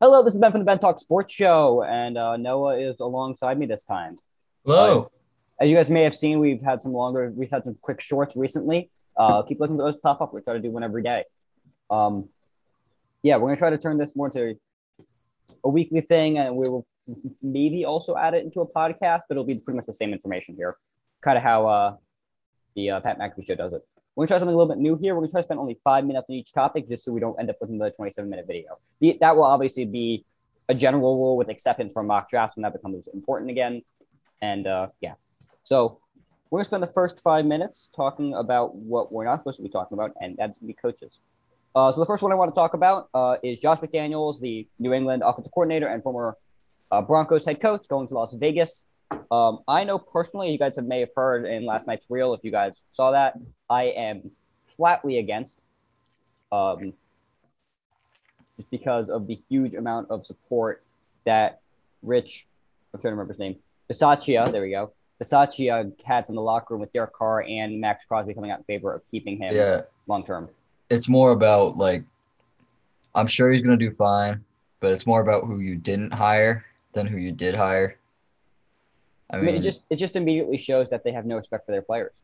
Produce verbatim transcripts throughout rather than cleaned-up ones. Hello, this is Ben from the Ben Talk Sports Show, and uh, Noah is alongside me this time. Hello. Uh, as you guys may have seen, we've had some longer, we've had some quick shorts recently. Uh, keep looking for those pop up. We try to do one every day. Um, yeah, we're going to try to turn this more into a weekly thing, and we will maybe also add it into a podcast, but it'll be pretty much the same information here. Kind of how uh, the uh, Pat McAfee Show does it. We're going to try something a little bit new here. We're going to try to spend only five minutes on each topic just so we don't end up with another twenty-seven minute video. The, that will obviously be a general rule with exceptions for mock drafts when that becomes important again. And uh, yeah, so we're going to spend the first five minutes talking about what we're not supposed to be talking about, and that's going to be coaches. Uh, so the first one I want to talk about uh, is Josh McDaniels, the New England offensive coordinator and former uh, Broncos head coach, going to Las Vegas. Um, I know personally, you guys have may have heard in last night's reel, if you guys saw that, I am flatly against um, just because of the huge amount of support that Rich, I'm trying to remember his name, Bisaccia, there we go, Bisaccia had from the locker room with Derek Carr and Maxx Crosby coming out in favor of keeping him yeah. long-term. It's more about, like, I'm sure he's going to do fine, but it's more about who you didn't hire than who you did hire. I mean, I mean, it just it just immediately shows that they have no respect for their players.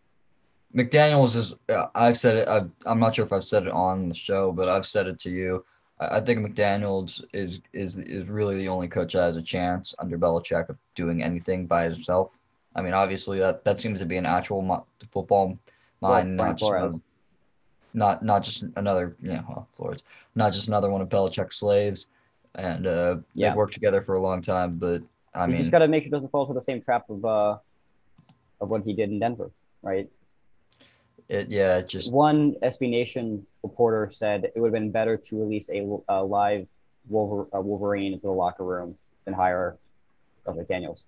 McDaniels is – I've said it I've, – I'm not sure if I've said it on the show, but I've said it to you. I, I think McDaniels is, is is really the only coach that has a chance under Belichick of doing anything by himself. I mean, obviously, that, that seems to be an actual mo- football mind, well, not, just another, not, not just another – yeah, well, Flores. Not just another one of Belichick's slaves. And uh, yeah. they've worked together for a long time, but – I mean, you just got to make sure it doesn't fall into the same trap of uh, of what he did in Denver, right? It yeah, it just one S B Nation reporter said it would have been better to release a, a live Wolver, a Wolverine into the locker room than hire McDaniels.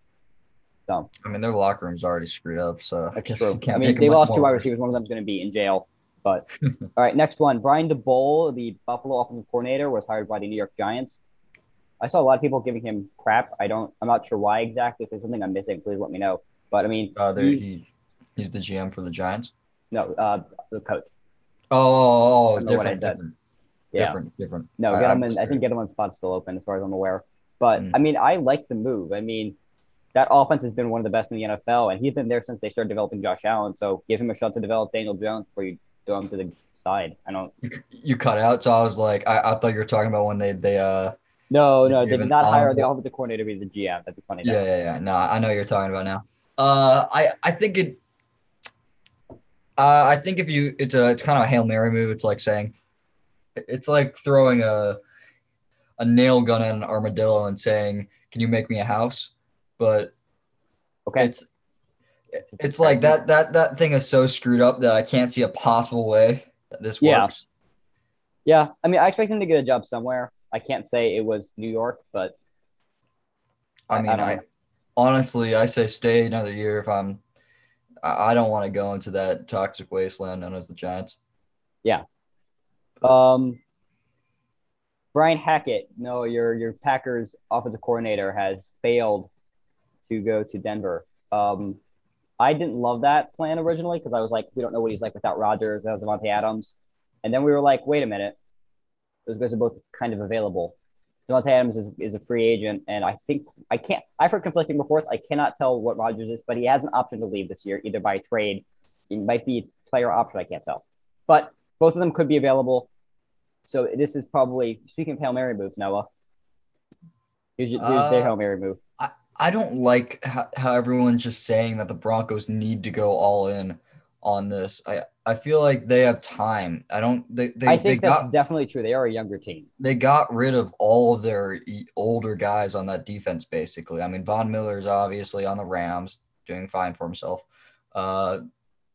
So I mean, their locker room's already screwed up, so I guess you can't I mean, make they lost two wide receivers. One of them's going to be in jail. But all right, next one. Brian Daboll, the Buffalo offensive coordinator, was hired by the New York Giants. I saw a lot of people giving him crap. I don't. I'm not sure why exactly. If there's something I'm missing, please let me know. But I mean, uh, there, he, he he's the G M for the Giants. No, uh, the coach. Oh, different, what I said. different, yeah. different, different. No, I, Gettleman, I think Gettleman's spot's still open as far as I'm aware. But mm. I mean, I like the move. I mean, that offense has been one of the best in the N F L, and he's been there since they started developing Josh Allen. So give him a shot to develop Daniel Jones before you throw him to the side. I don't. You, you cut out, so I was like, I, I thought you were talking about when they they uh. No, no, they did not hire the offensive coordinator to be the G M. That'd be funny. Yeah, yeah, yeah. No, I know what you're talking about now. Uh, I, I think it. Uh, I think if you, it's a, it's kind of a Hail Mary move. It's like saying, it's like throwing a, a nail gun at an armadillo and saying, "Can you make me a house?" But, okay, it's, it's like that that that thing is so screwed up that I can't see a possible way that this yeah. works. Yeah, I mean, I expect him to get a job somewhere. I can't say it was New York, but I mean, I, I honestly, I say stay another year. If I'm, I don't want to go into that toxic wasteland known as the Giants. Yeah. Um, Brian Hackett, no, your your Packers offensive coordinator has failed to go to Denver. Um, I didn't love that plan originally because I was like, we don't know what he's like without Rodgers, without Davante Adams, and then we were like, wait a minute. Those guys are both kind of available. Davante Adams is, is a free agent, and I think I can't. I've heard conflicting reports. I cannot tell what Rodgers is, but he has an option to leave this year, either by trade. It might be player option. I can't tell. But both of them could be available. So this is probably, speaking of Hail Mary moves, Noah, here's, your, here's uh, their Hail Mary move. I, I don't like how, how everyone's just saying that the Broncos need to go all in on this. I I feel like they have time. I don't they, they I think they that's got, definitely true. They are a younger team. They got rid of all of their older guys on that defense basically. I mean, Von Miller is obviously on the Rams doing fine for himself. Uh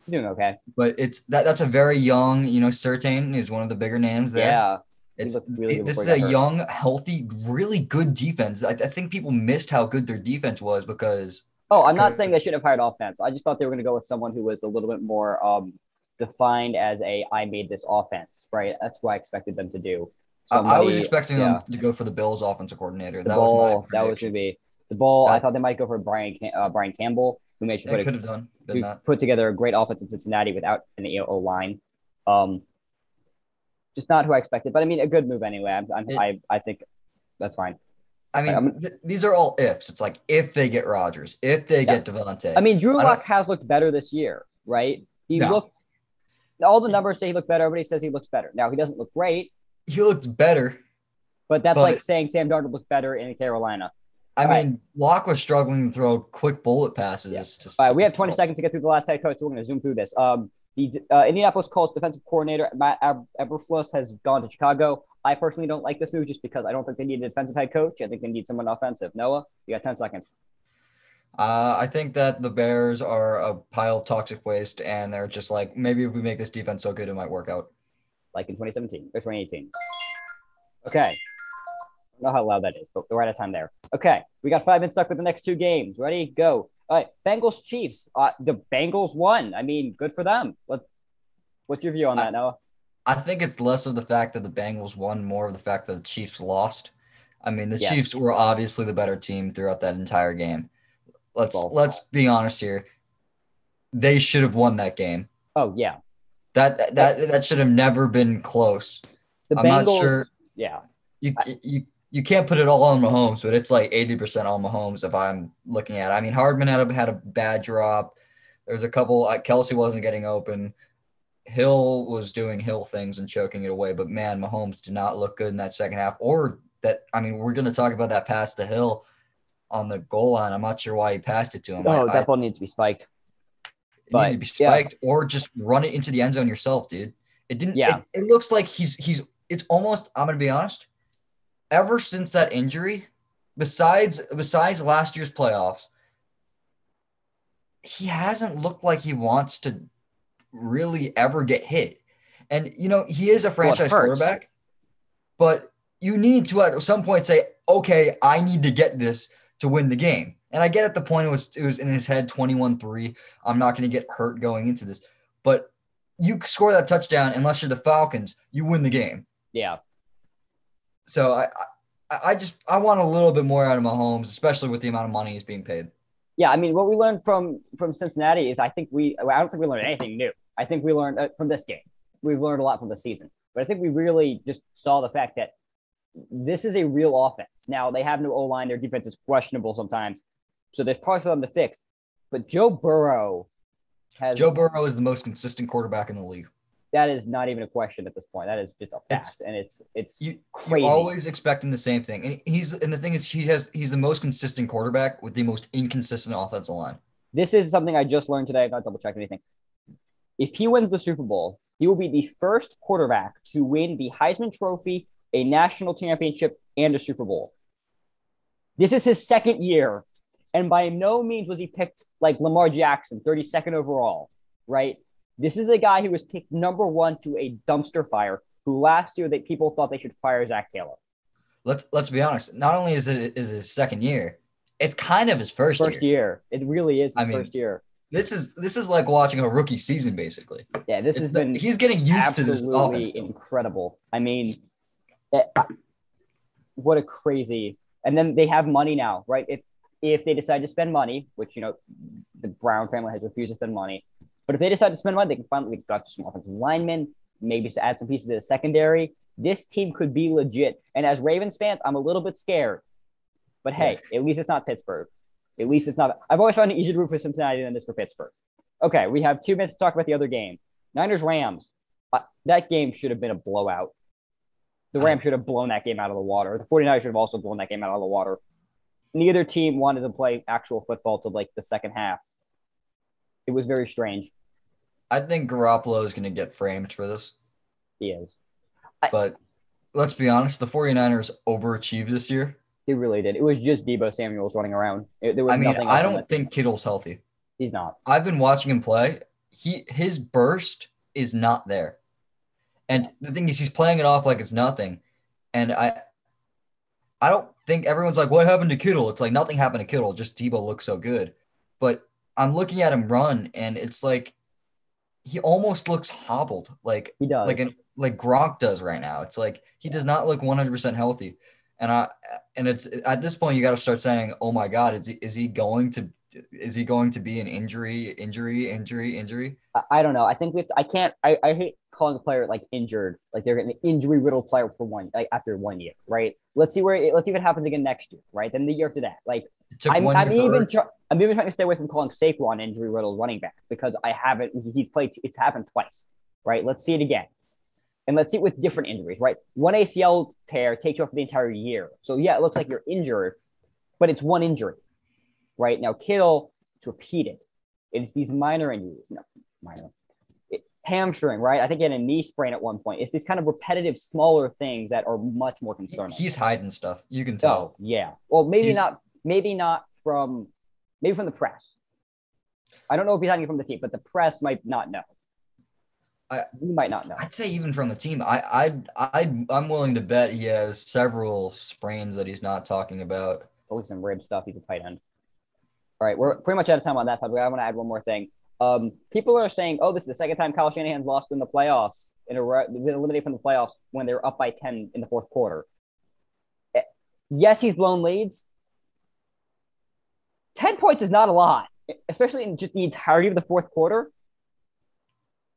doing okay. But it's that that's a very young, you know, Surtain is one of the bigger names there. Yeah. It's really it, this is a hurt. young, healthy, really good defense. I, I think people missed how good their defense was because Oh, I'm not saying they should have hired offense. I just thought they were going to go with someone who was a little bit more um, defined as a I made this offense, right? That's what I expected them to do. Somebody, I was expecting yeah. them to go for the Bills offensive coordinator. The that ball, was my prediction. That was going to be the ball. That, I thought they might go for Brian uh, Brian Campbell, who made sure could have done who put together a great offense in Cincinnati without an O line. Um, just not who I expected, but I mean a good move anyway. I'm, I'm, it, I I think That's fine. I mean, I'm, th- these are all ifs. It's like if they get Rodgers, if they yeah. get Davante. I mean, Drew Lock has looked better this year, right? He no. looked – all the numbers say he looked better. Everybody says he looks better. Now, he doesn't look great. He looks better. But that's but, like saying Sam Darnold looked better in Carolina. I all mean, right. Lock was struggling to throw quick bullet passes. Yeah. To, all right, we have twenty seconds to get through the last head coach, so we're going to zoom through this. Um, the uh, Indianapolis Colts defensive coordinator Matt Eberflus has gone to Chicago. I personally don't like this move just because I don't think they need a defensive head coach. I think they need someone offensive. Noah, you got ten seconds. Uh, I think that the Bears are a pile of toxic waste, and they're just like, maybe if we make this defense so good, it might work out. Like in twenty seventeen or twenty eighteen. Okay. I don't know how loud that is, but we're out of time there. Okay. We got five minutes stuck with the next two games. Ready? Go. All right. Bengals, Chiefs. Uh, the Bengals won. I mean, good for them. What, what's your view on that, I- Noah? I think it's less of the fact that the Bengals won, more of the fact that the Chiefs lost. I mean, the yes. Chiefs were obviously the better team throughout that entire game. Let's well, let's be honest here. They should have won that game. Oh yeah, that that that should have never been close. The I'm Bengals, not sure. Yeah, you you you can't put it all on Mahomes, but it's like eighty percent on Mahomes if I'm looking at it. I mean, Hardman had a, had a bad drop. There's a couple. Uh, Kelsey wasn't getting open. Hill was doing Hill things and choking it away, but man, Mahomes did not look good in that second half. Or that, I mean, we're going to talk about that pass to Hill on the goal line. I'm not sure why he passed it to him. Oh, I, that I, ball needs to be spiked. It needs to be spiked, yeah. Or just run it into the end zone yourself, dude. It didn't. Yeah. It, it looks like he's he's. It's almost. I'm going to be honest. Ever since that injury, besides besides last year's playoffs, he hasn't looked like he wants to really ever get hit. And you know, he is a franchise well, quarterback, but you need to at some point say, okay, I need to get this to win the game. And I get at the point it was it was in his head twenty-one three, I'm not going to get hurt going into this, but you score that touchdown, unless you're the Falcons, you win the game. Yeah. So I I, I just I want a little bit more out of Mahomes, especially with the amount of money he's being paid. Yeah, I mean, what we learned from from Cincinnati is I think we I don't think we learned anything new. I think we learned uh, from this game. We've learned a lot from the season, but I think we really just saw the fact that this is a real offense. Now they have no O line; their defense is questionable sometimes, so there's parts for them to fix. But Joe Burrow has Joe Burrow is the most consistent quarterback in the league. That is not even a question at this point. That is just a fact, it's, and it's it's you, crazy. You're always expecting the same thing, and he's and the thing is he has he's the most consistent quarterback with the most inconsistent offensive line. This is something I just learned today. I've not double checked anything. If he wins the Super Bowl, he will be the first quarterback to win the Heisman Trophy, a national championship, and a Super Bowl. This is his second year, and by no means was he picked like Lamar Jackson, thirty-second overall, right? This is a guy who was picked number one to a dumpster fire, who last year that people thought they should fire Zac Taylor. Let's let's be honest. Not only is it is his second year, it's kind of his first, first year. First year. It really is his I mean, first year. This is this is like watching a rookie season, basically. Yeah, this it's has the, been he's getting used to this offense. Incredible. I mean, it, I, what a crazy. And then they have money now, right? If if they decide to spend money, which you know the Brown family has refused to spend money. But if they decide to spend money, they can finally got some offensive linemen, maybe just add some pieces to the secondary. This team could be legit. And as Ravens fans, I'm a little bit scared. But hey, yeah. At least it's not Pittsburgh. At least it's not. I've always found it easier to root for Cincinnati than it is for Pittsburgh. Okay, we have two minutes to talk about the other game. Niners-Rams. Uh, that game should have been a blowout. The Rams should have blown that game out of the water. The 49ers should have also blown that game out of the water. Neither team wanted to play actual football till like the second half. It was very strange. I think Garoppolo is going to get framed for this. He is. I, but let's be honest, the 49ers overachieved this year. They really did. It was just Deebo Samuel's running around. It, there was I mean, nothing I don't think Kittle's healthy. He's not. I've been watching him play. He His burst is not there. And the thing is, he's playing it off like it's nothing. And I I don't think everyone's like, what happened to Kittle? It's like nothing happened to Kittle. Just Deebo looks so good. But I'm looking at him run, and it's like he almost looks hobbled, like he does, like an, like Gronk does right now. It's like he does not look one hundred percent healthy, and I and it's at this point you got to start saying, oh my God, is he, is he going to is he going to be an injury, injury, injury, injury? I, I don't know. I think we. Have to, I can't. I, I hate calling a player like injured, like they're getting an injury-riddled player for one, like after one year, right? Let's see where it, let's see what happens again next year, right? Then the year after that, like I'm, I'm even try, I'm even trying to stay away from calling Saquon injury-riddled running back because I haven't. He's played. It's happened twice, right? Let's see it again, and let's see it with different injuries, right? One A C L tear takes you off for the entire year, so yeah, it looks like you're injured, but it's one injury, right? Now Kittle, it's repeated. It's these minor injuries. No, minor. Hamstring, right? I think he had a knee sprain at one point. It's these kind of repetitive, smaller things that are much more concerning. He's hiding stuff. You can tell. Oh, yeah. Well, maybe he's... not. Maybe not from. Maybe from the press. I don't know if he's hiding from the team, but the press might not know. I we might not know. I'd say even from the team. I I I I'm willing to bet he has several sprains that he's not talking about. Probably some rib stuff. He's a tight end. All right, we're pretty much out of time on that topic. I want to add one more thing. Um, people are saying, oh, this is the second time Kyle Shanahan's lost in the playoffs, and re- been eliminated from the playoffs when they were up by ten in the fourth quarter. Yes, he's blown leads. ten points is not a lot, especially in just the entirety of the fourth quarter.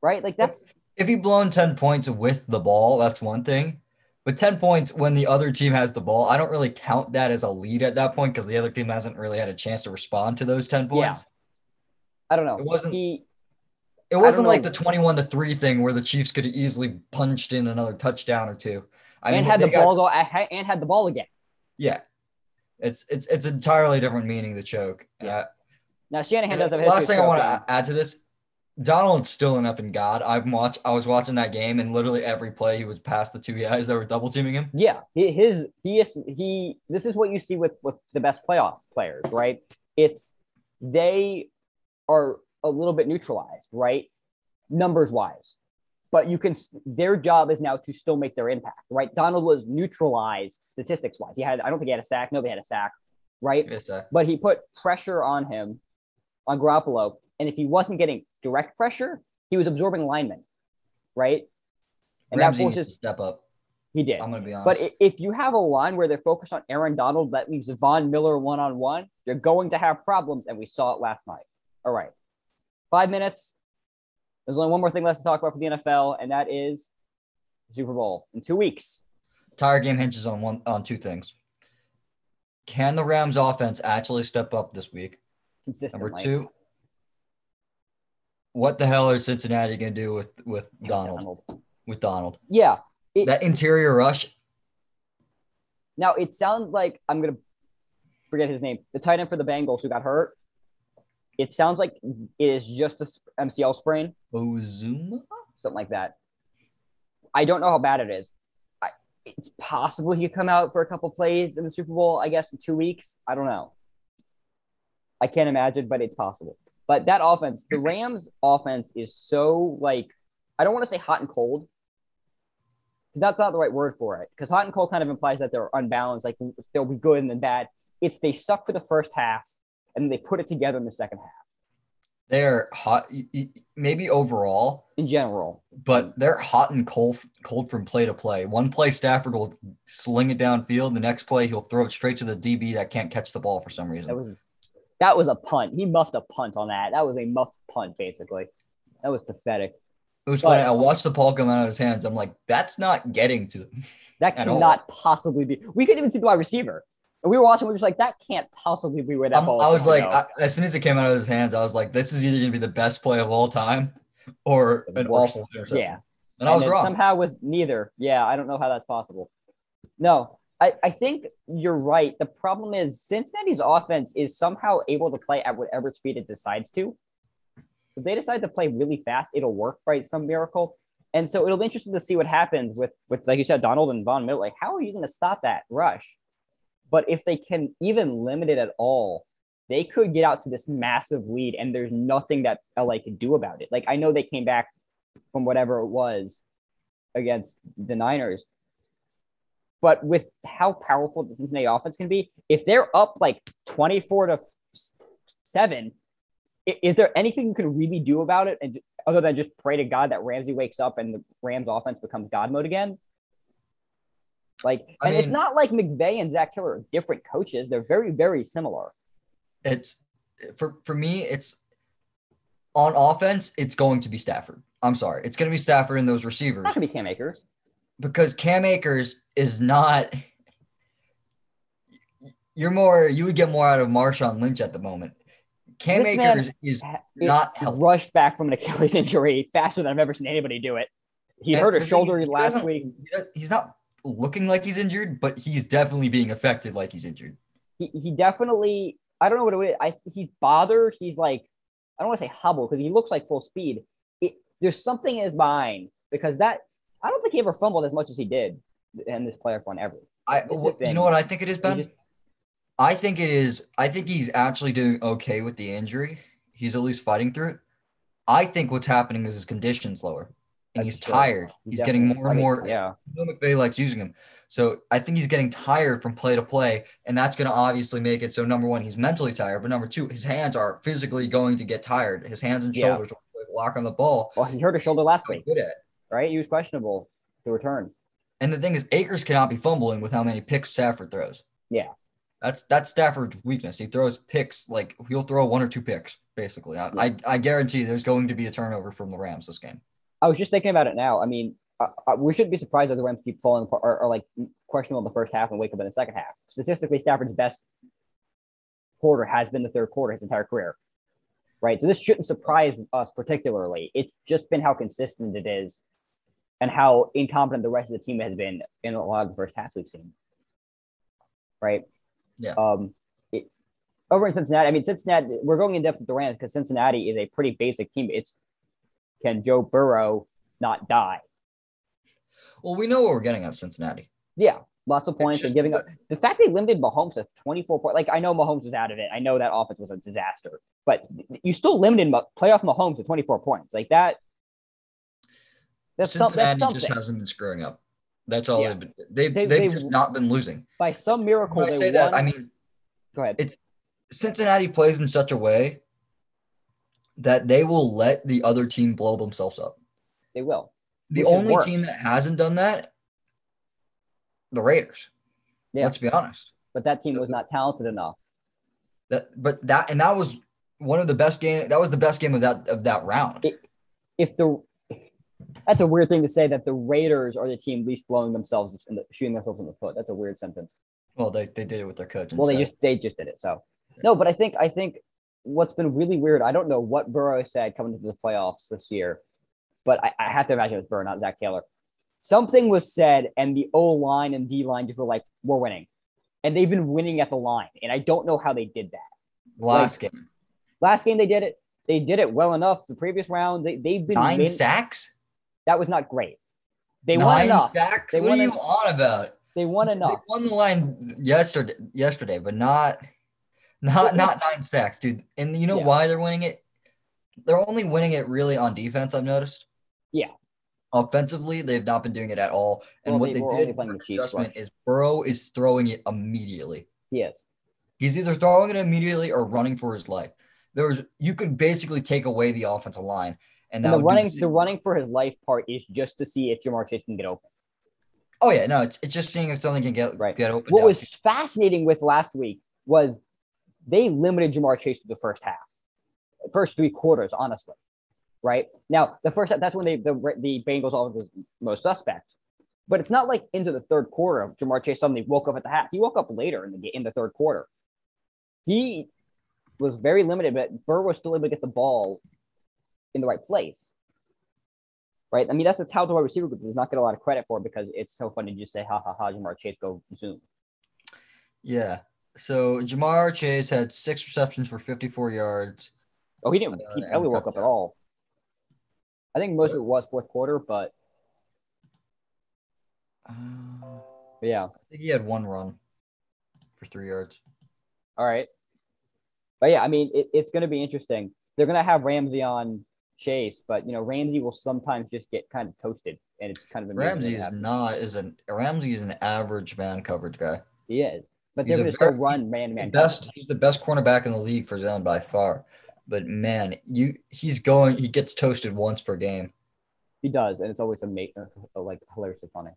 Right? Like that's if you've blown ten points with the ball, that's one thing. But ten points when the other team has the ball, I don't really count that as a lead at that point because the other team hasn't really had a chance to respond to those ten points. Yeah. I don't know. It wasn't. He, it wasn't like the twenty-one to three thing where the Chiefs could have easily punched in another touchdown or two. I and mean, had the got, ball go and had the ball again. Yeah, it's it's it's entirely different meaning the choke. Yeah. Uh, now Shanahan does have. His last thing I want to add to this: Donald's still an up and god. I've watched. I was watching that game, and literally every play he was past the two guys that were double teaming him. Yeah, his he is he. This is what you see with with the best playoff players, right? It's they. Are a little bit neutralized, right? Numbers wise, but you can, their job is now to still make their impact, right? Donald was neutralized statistics wise. He had, I don't think he had a sack. Nobody had a sack, right? Yes, but he put pressure on him, on Garoppolo. And if he wasn't getting direct pressure, he was absorbing linemen, right? And Ramsey that forces needs to step up. He did. I'm going to be honest. But if you have a line where they're focused on Aaron Donald, that leaves Von Miller one-on-one, you're going to have problems. And we saw it last night. All right, five minutes. There's only one more thing left to talk about for the N F L, and that is Super Bowl in two weeks. Entire game hinges on one on two things. Can the Rams offense actually step up this week? Consistently. Number two, what the hell is Cincinnati going to do with, with Donald? Donald? With Donald. Yeah. It, that interior rush. Now, it sounds like – I'm going to forget his name. The tight end for the Bengals who got hurt. It sounds like it is just an M C L sprain. Ozuma? Something like that. I don't know how bad it is. I, it's possible he could come out for a couple plays in the Super Bowl, I guess, in two weeks. I don't know. I can't imagine, but it's possible. But that offense, the Rams' offense is so, like, I don't want to say hot and cold. That's not the right word for it. Because hot and cold kind of implies that they're unbalanced, like they'll be good and then bad. It's they suck for the first half. And they put it together in the second half. They're hot, maybe overall. In general. But they're hot and cold cold from play to play. One play, Stafford will sling it downfield. The next play, he'll throw it straight to the D B that can't catch the ball for some reason. That was, that was a punt. He muffed a punt on that. That was a muffed punt, basically. That was pathetic. It was but, funny. I watched the ball come out of his hands. I'm like, that's not getting to him. That could not possibly be. We couldn't even see the wide receiver. And we were watching, we were just like, that can't possibly be where that um, ball I was like, I, as soon as it came out of his hands, I was like, this is either going to be the best play of all time or an awful interception. Yeah. And, and I was wrong. Somehow was neither. Yeah, I don't know how that's possible. No, I, I think you're right. The problem is Cincinnati's offense is somehow able to play at whatever speed it decides to. If they decide to play really fast, it'll work by some miracle. And so it'll be interesting to see what happens with, with like you said, Donald and Von Miller. Like, how are you going to stop that rush? But if they can even limit it at all, they could get out to this massive lead, and there's nothing that L A could do about it. Like, I know they came back from whatever it was against the Niners. But with how powerful the Cincinnati offense can be, if they're up like twenty-four to seven, is there anything you can really do about it? And other than just pray to God that Ramsey wakes up and the Rams offense becomes God mode again? Like, and I mean, it's not like McVay and Zac Taylor are different coaches. They're very, very similar. It's for, for me, it's on offense. It's going to be Stafford. I'm sorry. It's going to be Stafford and those receivers. It's not going to be Cam Akers. Because Cam Akers is not – you're more – you would get more out of Marshawn Lynch at the moment. Cam this Akers is not healthy. Rushed back from an Achilles injury faster than I've ever seen anybody do it. He and hurt his shoulder he last week. He's not looking like he's injured, but he's definitely being affected like he's injured. He, he definitely – I don't know what it is. I, he's bothered. He's like – I don't want to say hobble because he looks like full speed. It, there's something in his mind because that – I don't think he ever fumbled as much as he did in this playoff run ever. I, well, you know what I think it is, Ben? Just, I think it is – I think he's actually doing okay with the injury. He's at least fighting through it. I think what's happening is his condition's lower, and he's sure. tired. He he's getting more and more – yeah. You know, McVay likes using him. So I think he's getting tired from play to play, and that's going to obviously make it so, number one, he's mentally tired, but number two, his hands are physically going to get tired. His hands and shoulders yeah. will lock on the ball. Well, he hurt his shoulder last week. Good at it. Right? He was questionable to return. And the thing is, Akers cannot be fumbling with how many picks Stafford throws. Yeah. That's that's Stafford's weakness. He throws picks, like he'll throw one or two picks, basically. I, yeah. I, I guarantee there's going to be a turnover from the Rams this game. I was just thinking about it now. I mean, uh, we shouldn't be surprised that the Rams keep falling apart or, or like questionable in the first half and wake up in the second half. Statistically, Stafford's best quarter has been the third quarter his entire career. Right? So this shouldn't surprise us particularly. It's just been how consistent it is. And how incompetent the rest of the team has been in a lot of the first halves we've seen, right? Yeah. Um, it, over in Cincinnati, I mean, Cincinnati. We're going in depth with the Rams because Cincinnati is a pretty basic team. It's can Joe Burrow not die? Well, we know what we're getting out of Cincinnati. Yeah, lots of points just, and giving up. The fact they limited Mahomes to twenty-four points. Like I know Mahomes was out of it. I know that offense was a disaster, but you still limited playoff Mahomes to twenty-four points. Like that. That's Cincinnati some, that's just hasn't been screwing up. That's all yeah. they've been. They've, they've, they've, they've just not been losing. By some miracle, when I say that, I mean, go ahead. It's, Cincinnati plays in such a way that they will let the other team blow themselves up. They will. The only team that hasn't done that, the Raiders. Yeah. Let's be honest. But that team was not talented enough. That, but that, and that was one of the best game. That was the best game of that of that round. It, if the That's a weird thing to say that the Raiders are the team least blowing themselves and the, shooting themselves in the foot. That's a weird sentence. Well, they, they did it with their coach. Well, they just they just did it. So yeah. no, but I think I think what's been really weird. I don't know what Burrow said coming into the playoffs this year, but I, I have to imagine it was Burrow, not Zac Taylor. Something was said, and the O line and D line just were like, "We're winning," and they've been winning at the line. And I don't know how they did that. Last like, game, last game they did it. They did it well enough. The previous round, they they've been nine win- sacks. That was not great. They Nine won enough. Sacks? They what won are you en- on about? They won enough. They won the line yesterday, yesterday, but not, not, not nine sacks, dude. And you know yeah. why they're winning it? They're only winning it really on defense. I've noticed. Yeah. Offensively, they've not been doing it at all. And well, what they, they did for the adjustment is Burrow is throwing it immediately. He is. He's either throwing it immediately or running for his life. There was you could basically take away the offensive line. And, and the running, the, the running for his life part is just to see if Ja'Marr Chase can get open. Oh yeah, no, it's it's just seeing if something can get right. get open. What now. was fascinating with last week was they limited Ja'Marr Chase to the first half, first three quarters, honestly. Right now, the first half, that's when they the the Bengals offense was most suspect. But it's not like into the third quarter, Ja'Marr Chase suddenly woke up at the half. He woke up later in the in the third quarter. He was very limited, but Burr was still able to get the ball in the right place, right? I mean, that's a talented wide receiver group that does not get a lot of credit for because it's so fun to just say, ha, ha, ha, Ja'Marr Chase, go zoom. Yeah. So Ja'Marr Chase had six receptions for fifty-four yards. Oh, he didn't – he barely woke up at all. I think most of it was fourth quarter, but uh, – yeah. I think he had one run for three yards. All right. But, yeah, I mean, it, it's going to be interesting. They're going to have Ramsey on – Chase, but you know Ramsey will sometimes just get kind of toasted, and it's kind of Ramsey is not is an Ramsey is an average man coverage guy. He is, but they're going to still run man man. Best, he's the best cornerback in the league for zone by far. But man, you he's going he gets toasted once per game. He does, and it's always a mate like hilariously funny.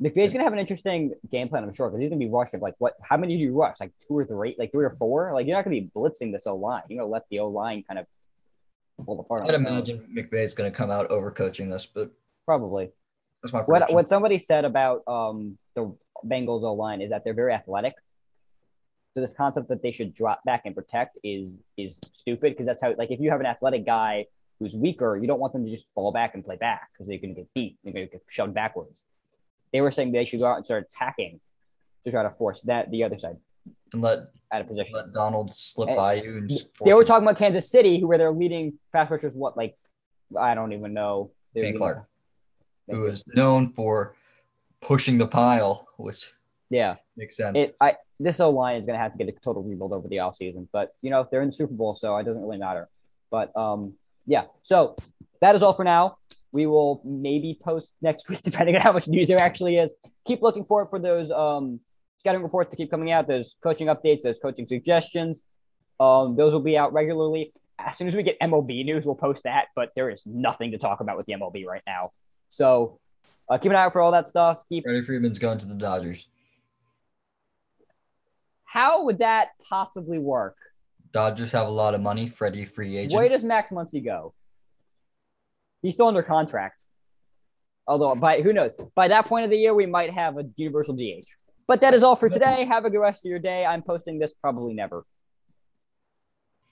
McVay's going to have an interesting game plan, I'm sure, because he's going to be rushing. Like, what? How many do you rush? Like two or three? Like three or four? Like you're not going to be blitzing this O line. You're going to let the O line kind of pulled apart. I'd imagine McVay's going to come out overcoaching this, but probably. That's my prediction. What what somebody said about um, the Bengals O line is that they're very athletic. So this concept that they should drop back and protect is is stupid, because that's how, like, if you have an athletic guy who's weaker, you don't want them to just fall back and play back because they're going to get beat. They're going to get shoved backwards. They were saying they should go out and start attacking to try to force that the other side. And let, out of position. Let Donald slip and by you. And they were talking him. about Kansas City, who were their leading pass rushers, what, like, I don't even know. Ben Clark, who is known for pushing the pile, which yeah. makes sense. It, I, this O-line is going to have to get a total rebuild over the offseason. But, you know, they're in the Super Bowl, so it doesn't really matter. But, um, yeah, so that is all for now. We will maybe post next week, depending on how much news there actually is. Keep looking forward for those um, scouting reports to keep coming out, those coaching updates, those coaching suggestions. Um, those will be out regularly. As soon as we get M L B news, we'll post that, but there is nothing to talk about with the M L B right now. So uh, keep an eye out for all that stuff. Keep Freddie Freeman's going to the Dodgers. How would that possibly work? Dodgers have a lot of money. Freddie free agent. Where does Max Muncy go? He's still under contract. Although, by who knows? By that point of the year, we might have a universal D H. But that is all for today. Have a good rest of your day. I'm posting this probably never.